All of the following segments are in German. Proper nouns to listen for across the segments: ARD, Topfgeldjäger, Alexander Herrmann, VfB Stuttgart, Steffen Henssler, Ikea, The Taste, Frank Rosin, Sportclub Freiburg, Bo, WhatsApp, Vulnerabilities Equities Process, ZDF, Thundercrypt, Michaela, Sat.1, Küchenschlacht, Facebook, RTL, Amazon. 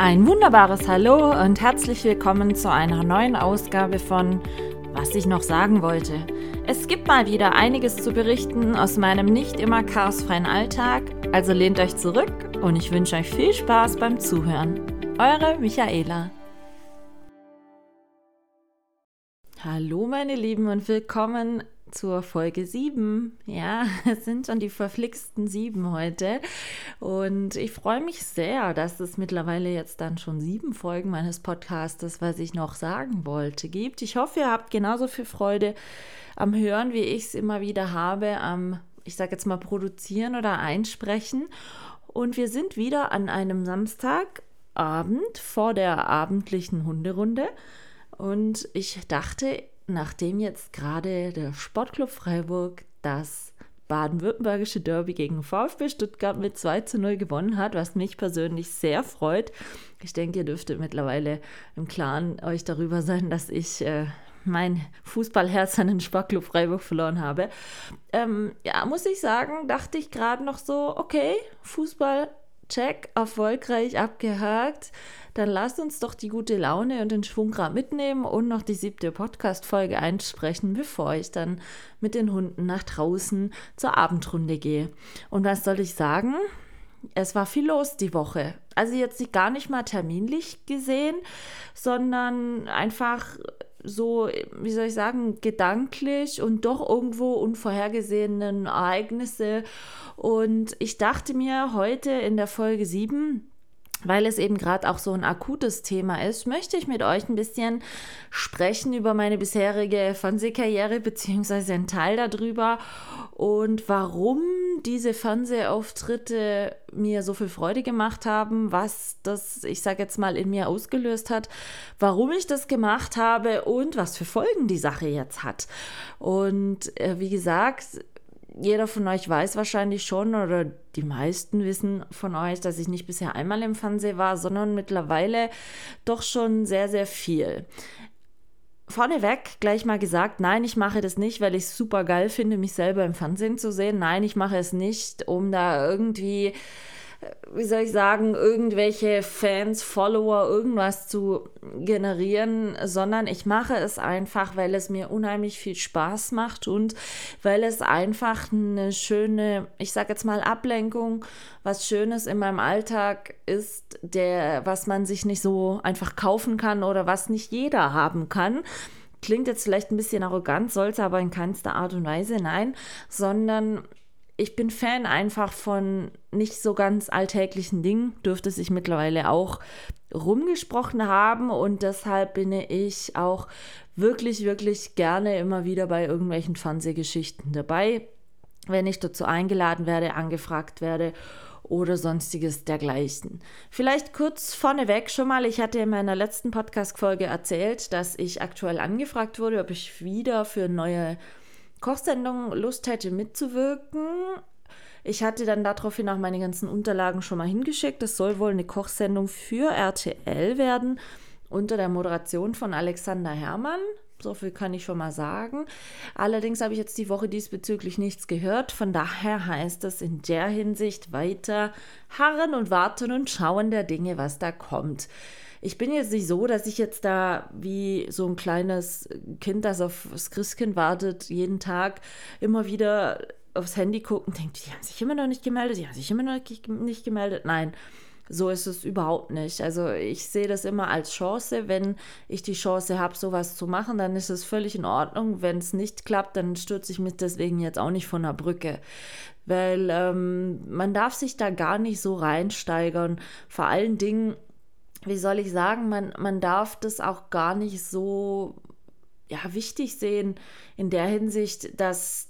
Ein wunderbares Hallo und herzlich willkommen zu einer neuen Ausgabe von Was ich noch sagen wollte. Es gibt mal wieder einiges zu berichten aus meinem nicht immer chaosfreien Alltag, also lehnt euch zurück und ich wünsche euch viel Spaß beim Zuhören. Eure Michaela. Hallo meine Lieben und willkommen zur Folge 7. Ja, es sind schon die verflixten 7 heute und ich freue mich sehr, dass es mittlerweile jetzt dann schon 7 Folgen meines Podcastes, was ich noch sagen wollte, gibt. Ich hoffe, ihr habt genauso viel Freude am Hören, wie ich es immer wieder habe, am, ich sage jetzt mal, Produzieren oder Einsprechen. Und wir sind wieder an einem Samstagabend vor der abendlichen Hunderunde und ich dachte, nachdem jetzt gerade der Sportclub Freiburg das baden-württembergische Derby gegen VfB Stuttgart mit 2:0 gewonnen hat, was mich persönlich sehr freut. Ich denke, ihr dürftet mittlerweile im Klaren euch darüber sein, dass ich mein Fußballherz an den Sportclub Freiburg verloren habe. Muss ich sagen, dachte ich gerade noch so, okay, Fußball, check, erfolgreich abgehakt. Dann lasst uns doch die gute Laune und den Schwung gerade mitnehmen und noch die 7. Podcast-Folge einsprechen, bevor ich dann mit den Hunden nach draußen zur Abendrunde gehe. Und was soll ich sagen? Es war viel los die Woche. Also jetzt gar nicht mal terminlich gesehen, sondern einfach so, wie soll ich sagen, gedanklich und doch irgendwo unvorhergesehenen Ereignisse. Und ich dachte mir heute in der Folge 7, weil es eben gerade auch so ein akutes Thema ist, möchte ich mit euch ein bisschen sprechen über meine bisherige Fernsehkarriere beziehungsweise einen Teil darüber und warum diese Fernsehauftritte mir so viel Freude gemacht haben, was das, ich sage jetzt mal, in mir ausgelöst hat, warum ich das gemacht habe und was für Folgen die Sache jetzt hat. Und wie gesagt, jeder von euch weiß wahrscheinlich schon oder die meisten wissen von euch, dass ich nicht bisher einmal im Fernsehen war, sondern mittlerweile doch schon sehr, sehr viel. Vorneweg gleich mal gesagt, nein, ich mache das nicht, weil ich es super geil finde, mich selber im Fernsehen zu sehen. Nein, ich mache es nicht, um da irgendwie, wie soll ich sagen, irgendwelche Fans, Follower, irgendwas zu generieren, sondern ich mache es einfach, weil es mir unheimlich viel Spaß macht und weil es einfach eine schöne, ich sage jetzt mal, Ablenkung, was Schönes in meinem Alltag ist, was man sich nicht so einfach kaufen kann oder was nicht jeder haben kann. Klingt jetzt vielleicht ein bisschen arrogant, sollte aber in keinster Art und Weise, nein, sondern ich bin Fan einfach von nicht so ganz alltäglichen Dingen, dürfte sich mittlerweile auch rumgesprochen haben und deshalb bin ich auch wirklich, wirklich gerne immer wieder bei irgendwelchen Fernsehgeschichten dabei, wenn ich dazu eingeladen werde, angefragt werde oder sonstiges dergleichen. Vielleicht kurz vorneweg schon mal, ich hatte in meiner letzten Podcast-Folge erzählt, dass ich aktuell angefragt wurde, ob ich wieder für neue Kochsendung Lust hätte mitzuwirken. Ich hatte dann daraufhin auch meine ganzen Unterlagen schon mal hingeschickt. Es soll wohl eine Kochsendung für RTL werden, unter der Moderation von Alexander Herrmann. So viel kann ich schon mal sagen. Allerdings habe ich jetzt die Woche diesbezüglich nichts gehört. Von daher heißt es in der Hinsicht weiter harren und warten und schauen der Dinge, was da kommt. Ich bin jetzt nicht so, dass ich jetzt da wie so ein kleines Kind, das aufs Christkind wartet, jeden Tag immer wieder aufs Handy gucken, denkt, die haben sich immer noch nicht gemeldet. Nein, so ist es überhaupt nicht. Also ich sehe das immer als Chance. Wenn ich die Chance habe, sowas zu machen, dann ist es völlig in Ordnung. Wenn es nicht klappt, dann stürze ich mich deswegen jetzt auch nicht von der Brücke. Weil man darf sich da gar nicht so reinsteigern. Vor allen Dingen, wie soll ich sagen, man darf das auch gar nicht so, ja, wichtig sehen in der Hinsicht, dass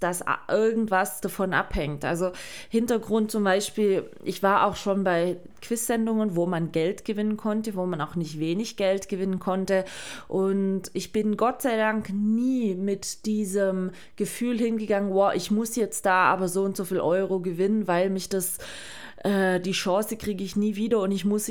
irgendwas davon abhängt. Also Hintergrund zum Beispiel, ich war auch schon bei Quiz-Sendungen, wo man Geld gewinnen konnte, wo man auch nicht wenig Geld gewinnen konnte. Und ich bin Gott sei Dank nie mit diesem Gefühl hingegangen, wow, ich muss jetzt da aber so und so viel Euro gewinnen, weil mich das, die Chance kriege ich nie wieder und ich muss.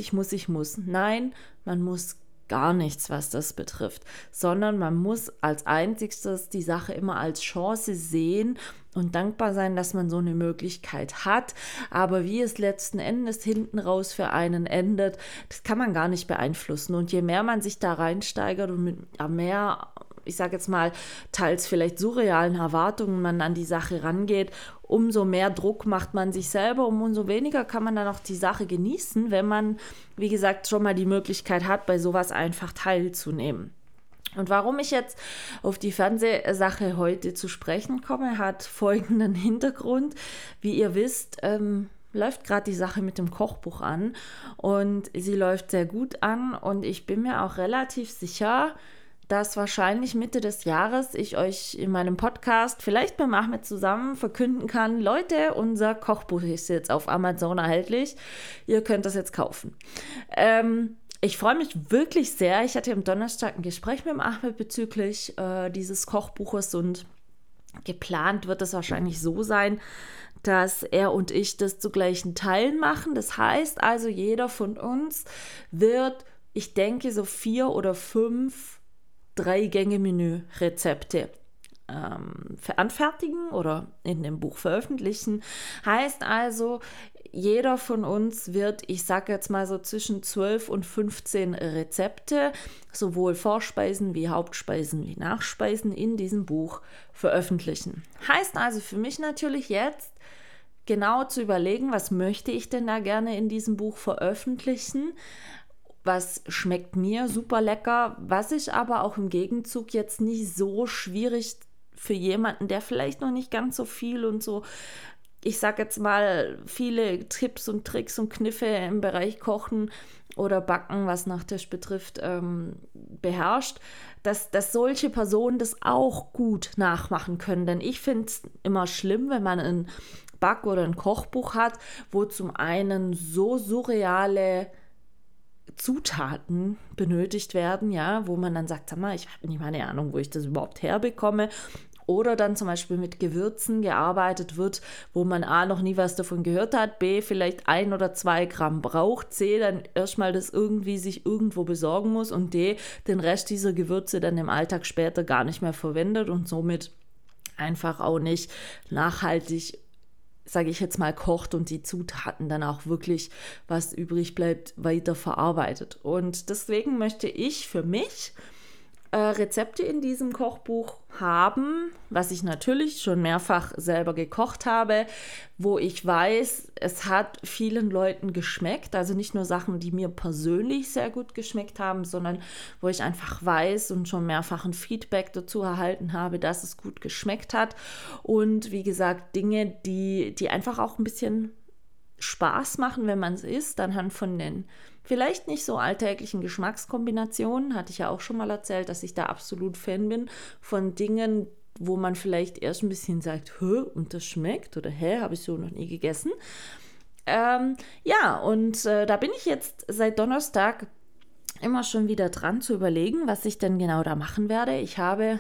Nein, man muss gar nichts, was das betrifft, sondern man muss als Einziges die Sache immer als Chance sehen und dankbar sein, dass man so eine Möglichkeit hat. Aber wie es letzten Endes hinten raus für einen endet, das kann man gar nicht beeinflussen. Und je mehr man sich da reinsteigert und mit mehr, ich sage jetzt mal, teils vielleicht surrealen Erwartungen man an die Sache rangeht, umso mehr Druck macht man sich selber und umso weniger kann man dann auch die Sache genießen, wenn man, wie gesagt, schon mal die Möglichkeit hat, bei sowas einfach teilzunehmen. Und warum ich jetzt auf die Fernsehsache heute zu sprechen komme, hat folgenden Hintergrund. Wie ihr wisst, läuft gerade die Sache mit dem Kochbuch an und sie läuft sehr gut an und ich bin mir auch relativ sicher, dass wahrscheinlich Mitte des Jahres ich euch in meinem Podcast vielleicht mit Ahmed zusammen verkünden kann, Leute, unser Kochbuch ist jetzt auf Amazon erhältlich, ihr könnt das jetzt kaufen. Ich freue mich wirklich sehr, ich hatte am Donnerstag ein Gespräch mit Ahmed bezüglich dieses Kochbuches und geplant wird es wahrscheinlich so sein, dass er und ich das zu gleichen Teilen machen. Das heißt also, jeder von uns wird, ich denke, so 4 oder 5 3-Gänge-Menü-Rezepte anfertigen oder in dem Buch veröffentlichen. Heißt also, jeder von uns wird, ich sage jetzt mal so zwischen 12 und 15 Rezepte, sowohl Vorspeisen wie Hauptspeisen wie Nachspeisen in diesem Buch veröffentlichen. Heißt also für mich natürlich jetzt, genau zu überlegen, was möchte ich denn da gerne in diesem Buch veröffentlichen, was schmeckt mir super lecker, was ich aber auch im Gegenzug jetzt nicht so schwierig für jemanden, der vielleicht noch nicht ganz so viel und so, ich sag jetzt mal, viele Tipps und Tricks und Kniffe im Bereich Kochen oder Backen, was Nachtisch betrifft, beherrscht, dass solche Personen das auch gut nachmachen können. Denn ich finde es immer schlimm, wenn man ein Back- oder ein Kochbuch hat, wo zum einen so surreale Zutaten benötigt werden, ja, wo man dann sagt, sag mal, ich habe nicht mal eine Ahnung, wo ich das überhaupt herbekomme. Oder dann zum Beispiel mit Gewürzen gearbeitet wird, wo man A, noch nie was davon gehört hat, B, vielleicht 1 oder 2 Gramm braucht, C, dann erstmal das irgendwie sich irgendwo besorgen muss und D, den Rest dieser Gewürze dann im Alltag später gar nicht mehr verwendet und somit einfach auch nicht nachhaltig, sage ich jetzt mal, kocht und die Zutaten dann auch wirklich, was übrig bleibt, weiter verarbeitet. Und deswegen möchte ich für mich Rezepte in diesem Kochbuch haben, was ich natürlich schon mehrfach selber gekocht habe, wo ich weiß, es hat vielen Leuten geschmeckt, also nicht nur Sachen, die mir persönlich sehr gut geschmeckt haben, sondern wo ich einfach weiß und schon mehrfach ein Feedback dazu erhalten habe, dass es gut geschmeckt hat und wie gesagt, Dinge, die einfach auch ein bisschen Spaß machen, wenn man es isst, anhand von den vielleicht nicht so alltäglichen Geschmackskombinationen, hatte ich ja auch schon mal erzählt, dass ich da absolut Fan bin von Dingen, wo man vielleicht erst ein bisschen sagt, hä, und das schmeckt oder hä, habe ich so noch nie gegessen. Da bin ich jetzt seit Donnerstag immer schon wieder dran zu überlegen, was ich denn genau da machen werde. Ich habe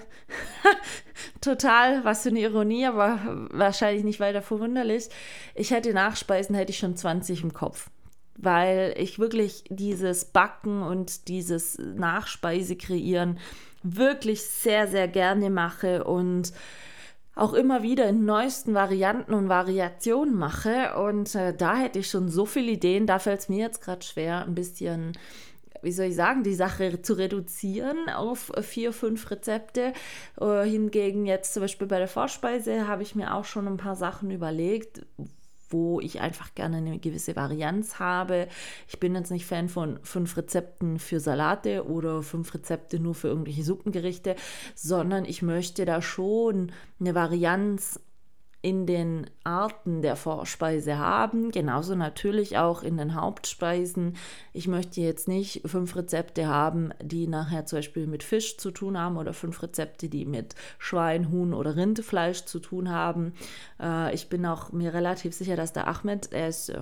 total, was für eine Ironie, aber wahrscheinlich nicht weiter verwunderlich, hätte ich schon 20 im Kopf. Weil ich wirklich dieses Backen und dieses Nachspeise kreieren wirklich sehr, sehr gerne mache und auch immer wieder in neuesten Varianten und Variationen mache. Und da hätte ich schon so viele Ideen, da fällt es mir jetzt gerade schwer, ein bisschen, die Sache zu reduzieren auf 4, 5 Rezepte. Hingegen jetzt zum Beispiel bei der Vorspeise habe ich mir auch schon ein paar Sachen überlegt, wo ich einfach gerne eine gewisse Varianz habe. Ich bin jetzt nicht Fan von 5 Rezepten für Salate oder 5 Rezepte nur für irgendwelche Suppengerichte, sondern ich möchte da schon eine Varianz in den Arten der Vorspeise haben, genauso natürlich auch in den Hauptspeisen. Ich möchte jetzt nicht 5 Rezepte haben, die nachher zum Beispiel mit Fisch zu tun haben oder 5 Rezepte, die mit Schwein, Huhn oder Rindfleisch zu tun haben. Ich bin auch mir relativ sicher, dass der Ahmed, er ist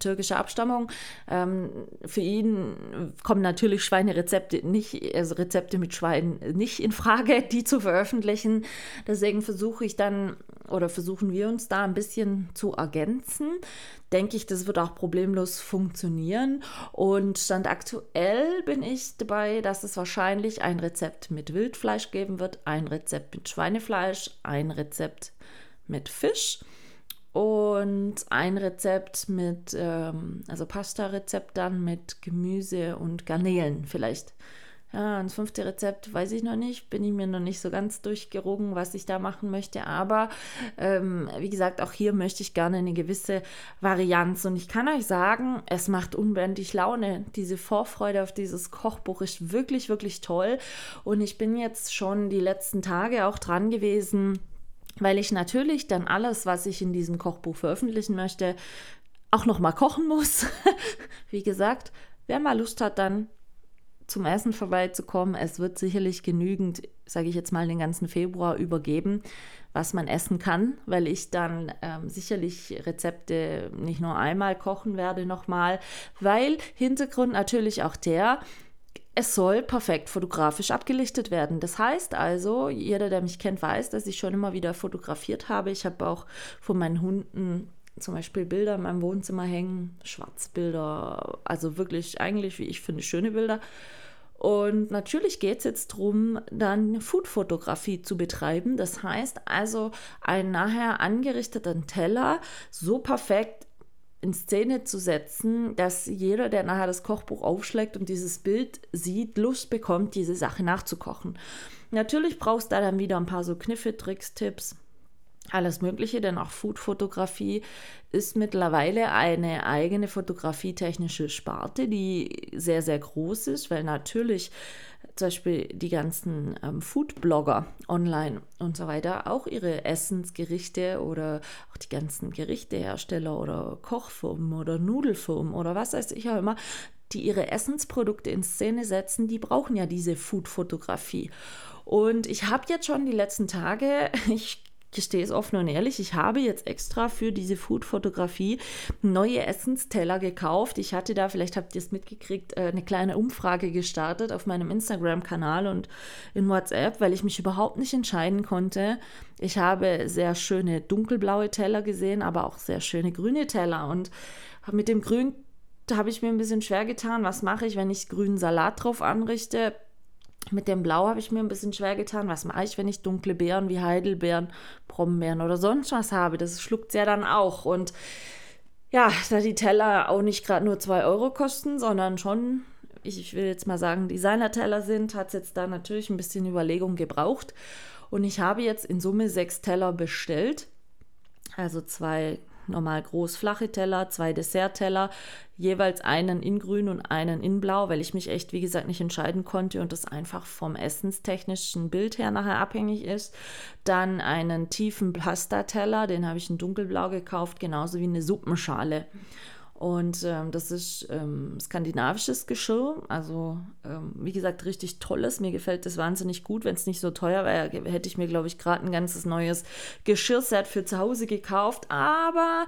türkische Abstammung. Für ihn kommen natürlich Rezepte mit Schwein nicht in Frage, die zu veröffentlichen. Deswegen versuche ich dann oder versuchen wir uns da ein bisschen zu ergänzen, denke ich, das wird auch problemlos funktionieren. Und Stand aktuell bin ich dabei, dass es wahrscheinlich ein Rezept mit Wildfleisch geben wird, ein Rezept mit Schweinefleisch, ein Rezept mit Fisch und ein Rezept mit, also Pasta-Rezept dann mit Gemüse und Garnelen vielleicht. Ja, das 5. Rezept weiß ich noch nicht, bin ich mir noch nicht so ganz durchgerungen, was ich da machen möchte, aber wie gesagt, auch hier möchte ich gerne eine gewisse Varianz und ich kann euch sagen, es macht unbändig Laune. Diese Vorfreude auf dieses Kochbuch ist wirklich, wirklich toll und ich bin jetzt schon die letzten Tage auch dran gewesen, weil ich natürlich dann alles, was ich in diesem Kochbuch veröffentlichen möchte, auch nochmal kochen muss. Wie gesagt, wer mal Lust hat, dann zum Essen vorbeizukommen. Es wird sicherlich genügend, sage ich jetzt mal, den ganzen Februar übergeben, was man essen kann, weil ich dann sicherlich Rezepte nicht nur einmal kochen werde nochmal, weil Hintergrund natürlich auch der, es soll perfekt fotografisch abgelichtet werden. Das heißt also, jeder, der mich kennt, weiß, dass ich schon immer wieder fotografiert habe. Ich habe auch von meinen Hunden zum Beispiel Bilder in meinem Wohnzimmer hängen, Schwarzbilder, also wirklich eigentlich, wie ich finde, schöne Bilder. Und natürlich geht es jetzt darum, dann Food-Fotografie zu betreiben. Das heißt also, einen nachher angerichteten Teller so perfekt in Szene zu setzen, dass jeder, der nachher das Kochbuch aufschlägt und dieses Bild sieht, Lust bekommt, diese Sache nachzukochen. Natürlich brauchst du da dann wieder ein paar so Kniffe, Tricks, Tipps, alles Mögliche, denn auch Food-Fotografie ist mittlerweile eine eigene fotografietechnische Sparte, die sehr, sehr groß ist, weil natürlich zum Beispiel die ganzen Food-Blogger online und so weiter auch ihre Essensgerichte oder auch die ganzen Gerichtehersteller oder Kochfirmen oder Nudelfirmen oder was weiß ich auch immer, die ihre Essensprodukte in Szene setzen, die brauchen ja diese Food-Fotografie. Und ich habe jetzt schon die letzten Tage, ich stehe es offen und ehrlich, ich habe jetzt extra für diese Food-Fotografie neue Essensteller gekauft. Ich hatte da, vielleicht habt ihr es mitgekriegt, eine kleine Umfrage gestartet auf meinem Instagram-Kanal und in WhatsApp, weil ich mich überhaupt nicht entscheiden konnte. Ich habe sehr schöne dunkelblaue Teller gesehen, aber auch sehr schöne grüne Teller. Und mit dem Grün habe ich mir ein bisschen schwer getan. Was mache ich, wenn ich grünen Salat drauf anrichte? Mit dem Blau habe ich mir ein bisschen schwer getan. Was mache ich, wenn ich dunkle Beeren wie Heidelbeeren, Brombeeren oder sonst was habe? Das schluckt es ja dann auch. Und ja, da die Teller auch nicht gerade nur 2 Euro kosten, sondern schon, ich will jetzt mal sagen, Designer-Teller sind, hat es jetzt da natürlich ein bisschen Überlegung gebraucht. Und ich habe jetzt in Summe 6 Teller bestellt. Also 2 normal groß flache Teller, 2 Dessertteller, jeweils einen in grün und einen in blau, weil ich mich echt, wie gesagt, nicht entscheiden konnte und das einfach vom essenstechnischen Bild her nachher abhängig ist. Dann einen tiefen Pastateller, den habe ich in dunkelblau gekauft, genauso wie eine Suppenschale. Und das ist skandinavisches Geschirr, also wie gesagt, richtig tolles. Mir gefällt das wahnsinnig gut. Wenn es nicht so teuer wäre, hätte ich mir, glaube ich, gerade ein ganzes neues Geschirrset für zu Hause gekauft. Aber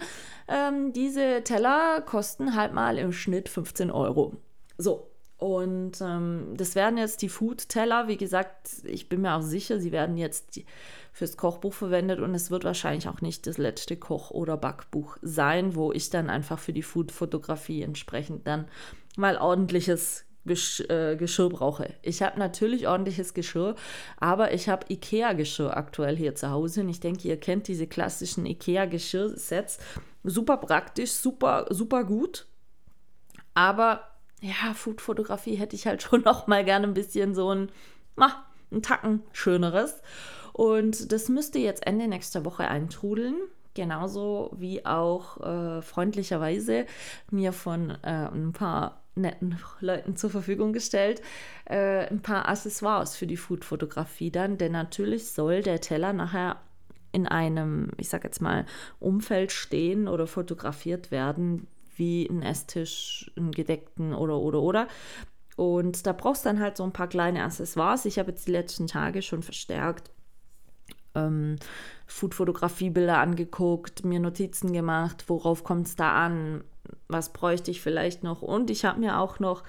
diese Teller kosten halt mal im Schnitt 15 Euro. So, und das werden jetzt die Food-Teller. Wie gesagt, ich bin mir auch sicher, sie werden jetzt fürs Kochbuch verwendet und es wird wahrscheinlich auch nicht das letzte Koch- oder Backbuch sein, wo ich dann einfach für die Food-Fotografie entsprechend dann mal ordentliches Geschirr brauche. Ich habe natürlich ordentliches Geschirr, aber ich habe Ikea-Geschirr aktuell hier zu Hause und ich denke, ihr kennt diese klassischen Ikea-Geschirrsets. Super praktisch, super, super gut, aber ja, Food-Fotografie hätte ich halt schon noch mal gerne ein bisschen so ein Tacken schöneres. Und das müsste jetzt Ende nächster Woche eintrudeln, genauso wie auch freundlicherweise mir von ein paar netten Leuten zur Verfügung gestellt, ein paar Accessoires für die Food-Fotografie dann, denn natürlich soll der Teller nachher in einem, ich sag jetzt mal, Umfeld stehen oder fotografiert werden, wie ein Esstisch, einen gedeckten oder. Und da brauchst du dann halt so ein paar kleine Accessoires. Ich habe jetzt die letzten Tage schon verstärkt Food-Fotografie-Bilder angeguckt, mir Notizen gemacht, worauf kommt es da an, was bräuchte ich vielleicht noch. Und ich habe mir auch noch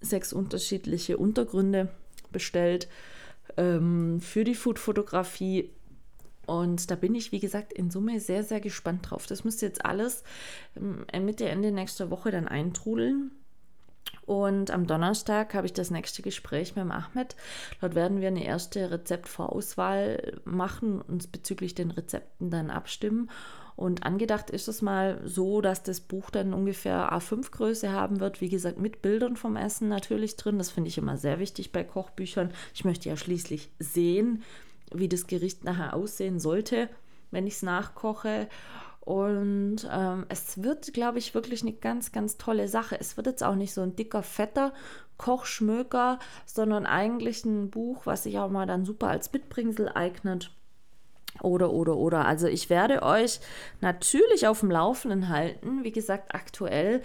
6 unterschiedliche Untergründe bestellt für die Food-Fotografie, Und da bin ich, wie gesagt, in Summe sehr, sehr gespannt drauf. Das müsste jetzt alles Mitte, Ende nächster Woche dann eintrudeln. Und am Donnerstag habe ich das nächste Gespräch mit dem Ahmed. Dort werden wir eine erste Rezeptvorauswahl machen und uns bezüglich den Rezepten dann abstimmen. Und angedacht ist es mal so, dass das Buch dann ungefähr A5-Größe haben wird. Wie gesagt, mit Bildern vom Essen natürlich drin. Das finde ich immer sehr wichtig bei Kochbüchern. Ich möchte ja schließlich sehen, wie das Gericht nachher aussehen sollte, wenn ich es nachkoche. Und es wird, glaube ich, wirklich eine ganz, ganz tolle Sache. Es wird jetzt auch nicht so ein dicker, fetter Kochschmöker, sondern eigentlich ein Buch, was sich auch mal dann super als Mitbringsel eignet. Oder. Also ich werde euch natürlich auf dem Laufenden halten. Wie gesagt, aktuell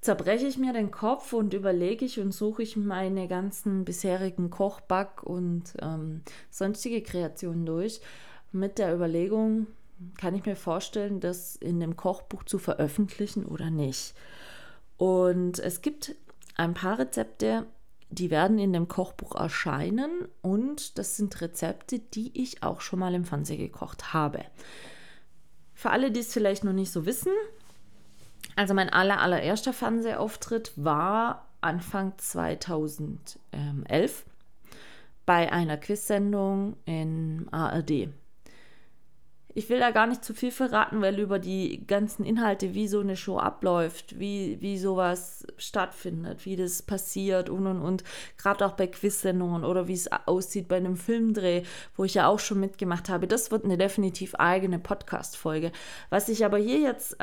zerbreche ich mir den Kopf und überlege ich und suche ich meine ganzen bisherigen Kochback und sonstige Kreationen durch mit der Überlegung, kann ich mir vorstellen, das in dem Kochbuch zu veröffentlichen oder nicht. Und es gibt ein paar Rezepte, die werden in dem Kochbuch erscheinen und das sind Rezepte, die ich auch schon mal im Fernsehen gekocht habe. Für alle, die es vielleicht noch nicht so wissen, also mein allererster Fernsehauftritt war Anfang 2011 bei einer Quiz-Sendung in ARD. Ich will da gar nicht zu viel verraten, weil über die ganzen Inhalte, wie so eine Show abläuft, wie sowas stattfindet, wie das passiert und. Gerade auch bei Quiz-Sendungen oder wie es aussieht bei einem Filmdreh, wo ich ja auch schon mitgemacht habe. Das wird eine definitiv eigene Podcast-Folge. Was ich aber hier jetzt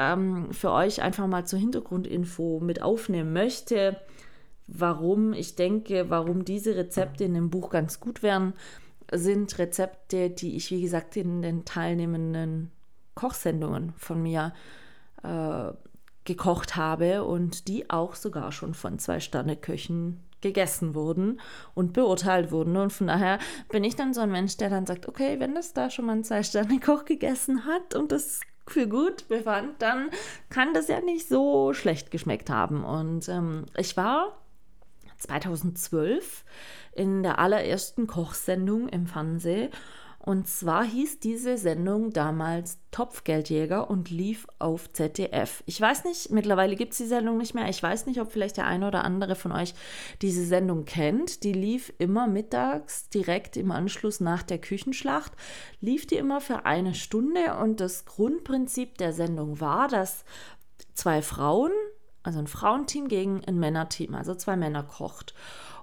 für euch einfach mal zur Hintergrundinfo mit aufnehmen möchte, warum diese Rezepte in dem Buch ganz gut wären, sind Rezepte, die ich, wie gesagt, in den teilnehmenden Kochsendungen von mir gekocht habe und die auch sogar schon von 2-Sterne-Köchen gegessen wurden und beurteilt wurden. Und von daher bin ich dann so ein Mensch, der dann sagt, okay, wenn das da schon mal ein 2-Sterne-Koch gegessen hat und das für gut befand, dann kann das ja nicht so schlecht geschmeckt haben. Und ich war 2012 in der allerersten Kochsendung im Fernsehen. Und zwar hieß diese Sendung damals Topfgeldjäger und lief auf ZDF. Ich weiß nicht, mittlerweile gibt es die Sendung nicht mehr. Ich weiß nicht, ob vielleicht der eine oder andere von euch diese Sendung kennt. Die lief immer mittags, direkt im Anschluss nach der Küchenschlacht, lief die immer für eine Stunde. Und das Grundprinzip der Sendung war, dass zwei Frauen, also ein Frauenteam gegen ein Männerteam, also zwei Männer kocht.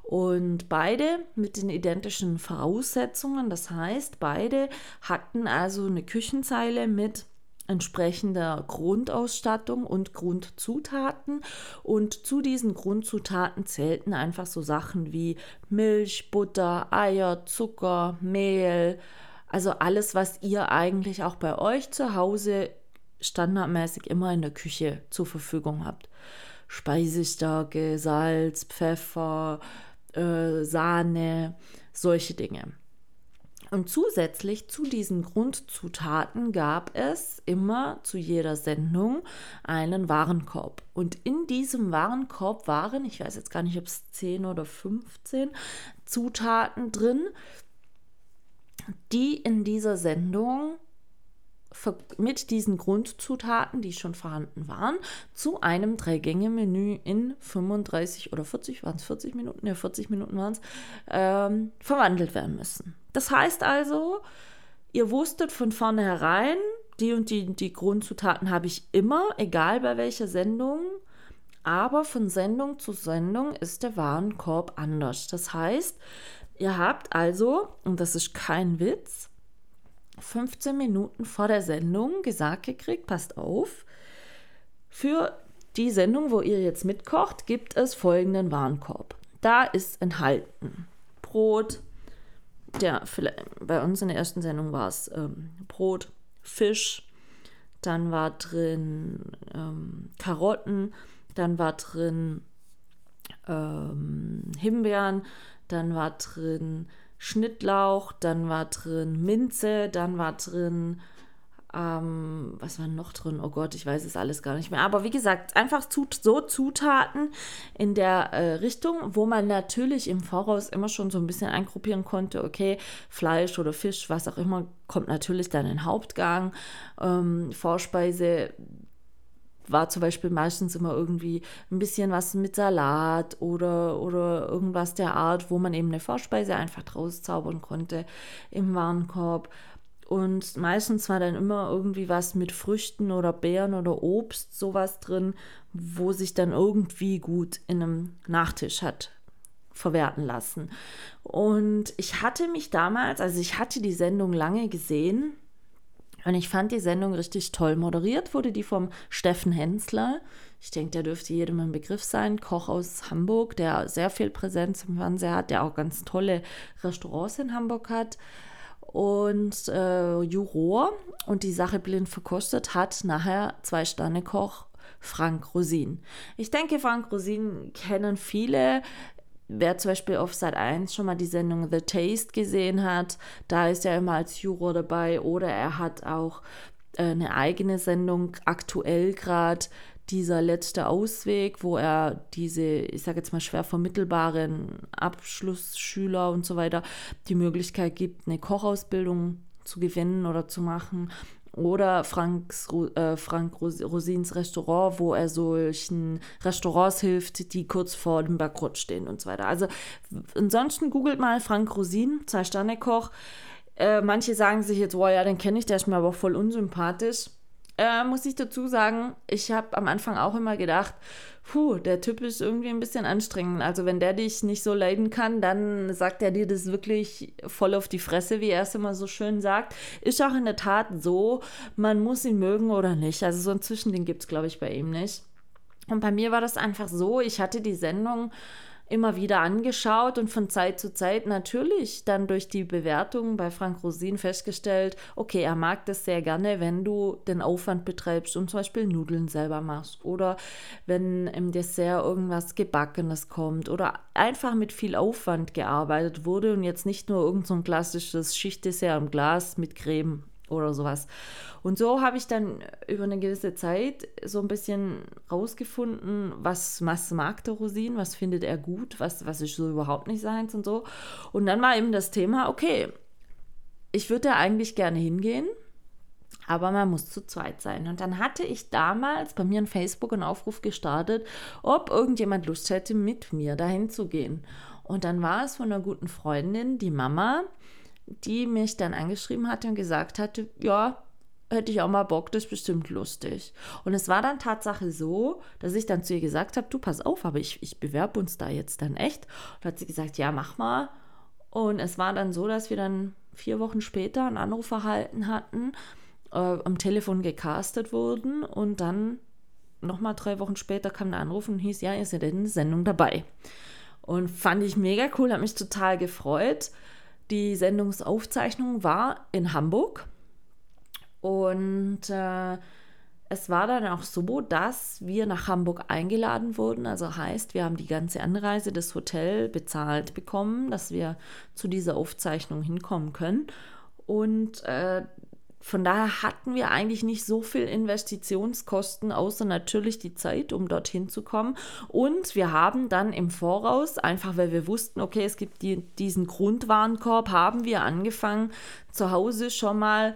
Und beide mit den identischen Voraussetzungen, das heißt, beide hatten also eine Küchenzeile mit entsprechender Grundausstattung und Grundzutaten. Und zu diesen Grundzutaten zählten einfach so Sachen wie Milch, Butter, Eier, Zucker, Mehl, also alles, was ihr eigentlich auch bei euch zu Hause standardmäßig immer in der Küche zur Verfügung habt. Speisestärke, Salz, Pfeffer, Sahne, solche Dinge. Und zusätzlich zu diesen Grundzutaten gab es immer zu jeder Sendung einen Warenkorb. Und in diesem Warenkorb waren, ich weiß jetzt gar nicht, ob es 10 oder 15 Zutaten drin, die in dieser Sendung mit diesen Grundzutaten, die schon vorhanden waren, zu einem 3-Gänge-Menü in 35 oder 40, waren es 40 Minuten? Ja, 40 Minuten waren es, verwandelt werden müssen. Das heißt also, ihr wusstet von vornherein, die Grundzutaten habe ich immer, egal bei welcher Sendung, aber von Sendung zu Sendung ist der Warenkorb anders. Das heißt, ihr habt also, und das ist kein Witz, 15 Minuten vor der Sendung gesagt gekriegt, passt auf, für die Sendung, wo ihr jetzt mitkocht, gibt es folgenden Warenkorb. Da ist enthalten Brot, ja, bei uns in der ersten Sendung war es Brot, Fisch, dann war drin Karotten, dann war drin Himbeeren, dann war drin Schnittlauch, dann war drin Minze, dann war drin Was war noch drin? Oh Gott, ich weiß es alles gar nicht mehr. Aber wie gesagt, einfach so Zutaten in der Richtung, wo man natürlich im Voraus immer schon so ein bisschen eingruppieren konnte, okay, Fleisch oder Fisch, was auch immer, kommt natürlich dann in Hauptgang. Vorspeise war zum Beispiel meistens immer irgendwie ein bisschen was mit Salat oder irgendwas der Art, wo man eben eine Vorspeise einfach draus zaubern konnte im Warenkorb. Und meistens war dann immer irgendwie was mit Früchten oder Beeren oder Obst, sowas drin, wo sich dann irgendwie gut in einem Nachtisch hat verwerten lassen. Und ich hatte mich damals, also ich hatte die Sendung lange gesehen und ich fand die Sendung richtig toll. Moderiert wurde die vom Steffen Henssler. Ich denke, der dürfte jedem ein Begriff sein. Koch aus Hamburg, der sehr viel Präsenz im Fernsehen hat, der auch ganz tolle Restaurants in Hamburg hat. Und Juror und die Sache blind verkostet hat nachher Zwei-Sterne-Koch Frank Rosin. Ich denke, Frank Rosin kennen viele. Wer zum Beispiel auf Sat.1 schon mal die Sendung The Taste gesehen hat, da ist er immer als Juror dabei. Oder er hat auch eine eigene Sendung, aktuell gerade dieser letzte Ausweg, wo er diese, ich sage jetzt mal, schwer vermittelbaren Abschlussschüler und so weiter die Möglichkeit gibt, eine Kochausbildung zu gewinnen oder zu machen. Oder Frank Rosins Restaurant, wo er solchen Restaurants hilft, die kurz vor dem Bankrott stehen und so weiter. Also ansonsten googelt mal Frank Rosin, Zwei-Sterne-Koch. Manche sagen sich jetzt, wow, ja, den kenne ich, der ist mir aber voll unsympathisch. Muss ich dazu sagen, ich habe am Anfang auch immer gedacht, der Typ ist irgendwie ein bisschen anstrengend. Also wenn der dich nicht so leiden kann, dann sagt er dir das wirklich voll auf die Fresse, wie er es immer so schön sagt. Ist auch in der Tat so, man muss ihn mögen oder nicht. Also so ein Zwischending gibt es, glaube ich, bei ihm nicht. Und bei mir war das einfach so, ich hatte die Sendung immer wieder angeschaut und von Zeit zu Zeit natürlich dann durch die Bewertungen bei Frank Rosin festgestellt, okay, er mag das sehr gerne, wenn du den Aufwand betreibst und zum Beispiel Nudeln selber machst oder wenn im Dessert irgendwas Gebackenes kommt oder einfach mit viel Aufwand gearbeitet wurde und jetzt nicht nur irgend so ein klassisches Schichtdessert im Glas mit Creme oder sowas. Und so habe ich dann über eine gewisse Zeit so ein bisschen rausgefunden, was mag der Rosin, was findet er gut, was ist so überhaupt nicht seins und so. Und dann war eben das Thema, okay, ich würde da eigentlich gerne hingehen, aber man muss zu zweit sein. Und dann hatte ich damals bei mir in Facebook einen Aufruf gestartet, ob irgendjemand Lust hätte, mit mir dahin zu gehen. Und dann war es von einer guten Freundin, die Mama, die mich dann angeschrieben hatte und gesagt hatte, ja, hätte ich auch mal Bock, das ist bestimmt lustig. Und es war dann Tatsache so, dass ich dann zu ihr gesagt habe, du, pass auf, aber ich bewerbe uns da jetzt dann echt. Und hat sie gesagt, ja, mach mal. Und es war dann so, dass wir dann 4 Wochen später einen Anruf erhalten hatten, am Telefon gecastet wurden und dann nochmal 3 Wochen später kam der Anruf und hieß, ja, ihr seid in der Sendung dabei. Und fand ich mega cool, hat mich total gefreut. Die Sendungsaufzeichnung war in Hamburg und es war dann auch so, dass wir nach Hamburg eingeladen wurden. Also heißt, wir haben die ganze Anreise, das Hotel bezahlt bekommen, dass wir zu dieser Aufzeichnung hinkommen können. Und von daher hatten wir eigentlich nicht so viel Investitionskosten, außer natürlich die Zeit, um dorthin zu kommen. Und wir haben dann im Voraus, einfach weil wir wussten, okay, es gibt diesen Grundwarenkorb, haben wir angefangen, zu Hause schon mal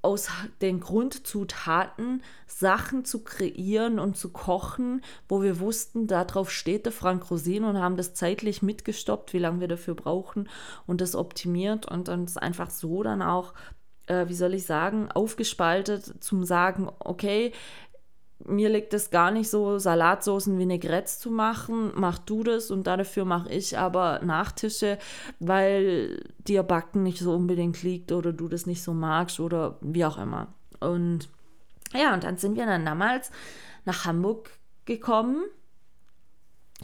aus den Grundzutaten Sachen zu kreieren und zu kochen, wo wir wussten, darauf steht der Frank Rosin und haben das zeitlich mitgestoppt, wie lange wir dafür brauchen und das optimiert und uns einfach so dann auch aufgespaltet zum Sagen, okay, mir liegt es gar nicht so, Salatsoßen, Vinaigrettes zu machen, mach du das und dafür mache ich aber Nachtische, weil dir Backen nicht so unbedingt liegt oder du das nicht so magst oder wie auch immer. Und ja, und dann sind wir dann damals nach Hamburg gekommen,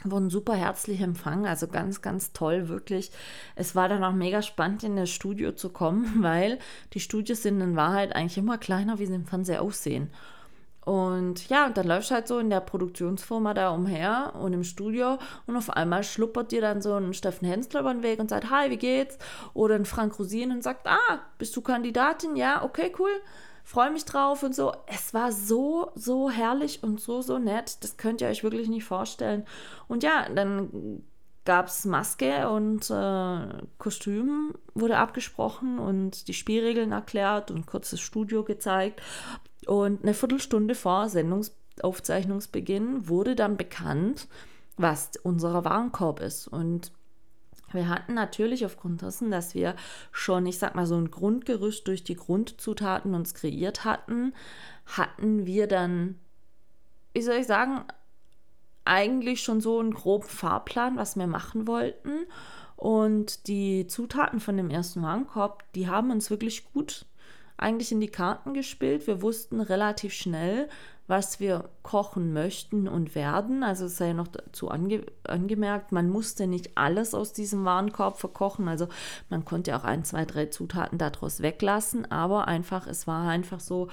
wurden super herzlich empfangen, also ganz, ganz toll, wirklich. Es war dann auch mega spannend, in das Studio zu kommen, weil die Studios sind in Wahrheit eigentlich immer kleiner, wie sie im Fernsehen aussehen. Und ja, und dann läufst du halt so in der Produktionsfirma da umher und im Studio und auf einmal schluppert dir dann so ein Steffen Henssler über den Weg und sagt, hi, wie geht's? Oder ein Frank Rosin und sagt, ah, bist du Kandidatin? Ja, okay, cool. freue mich drauf und so. Es war so, so herrlich und so, so nett. Das könnt ihr euch wirklich nicht vorstellen. Und ja, dann gab es Maske und Kostüm wurde abgesprochen und die Spielregeln erklärt und kurzes Studio gezeigt. Und eine Viertelstunde vor Sendungsaufzeichnungsbeginn wurde dann bekannt, was unser Warenkorb ist. Und wir hatten natürlich aufgrund dessen, dass wir schon, ich sag mal, so ein Grundgerüst durch die Grundzutaten uns kreiert hatten, hatten wir dann, wie soll ich sagen, eigentlich schon so einen groben Fahrplan, was wir machen wollten. Und die Zutaten von dem ersten Warenkorb, die haben uns wirklich gut eigentlich in die Karten gespielt. Wir wussten relativ schnell, was wir kochen möchten und werden. Also es sei noch dazu angemerkt, man musste nicht alles aus diesem Warenkorb verkochen. Also man konnte auch 1, 2, 3 Zutaten daraus weglassen, aber einfach, es war einfach so,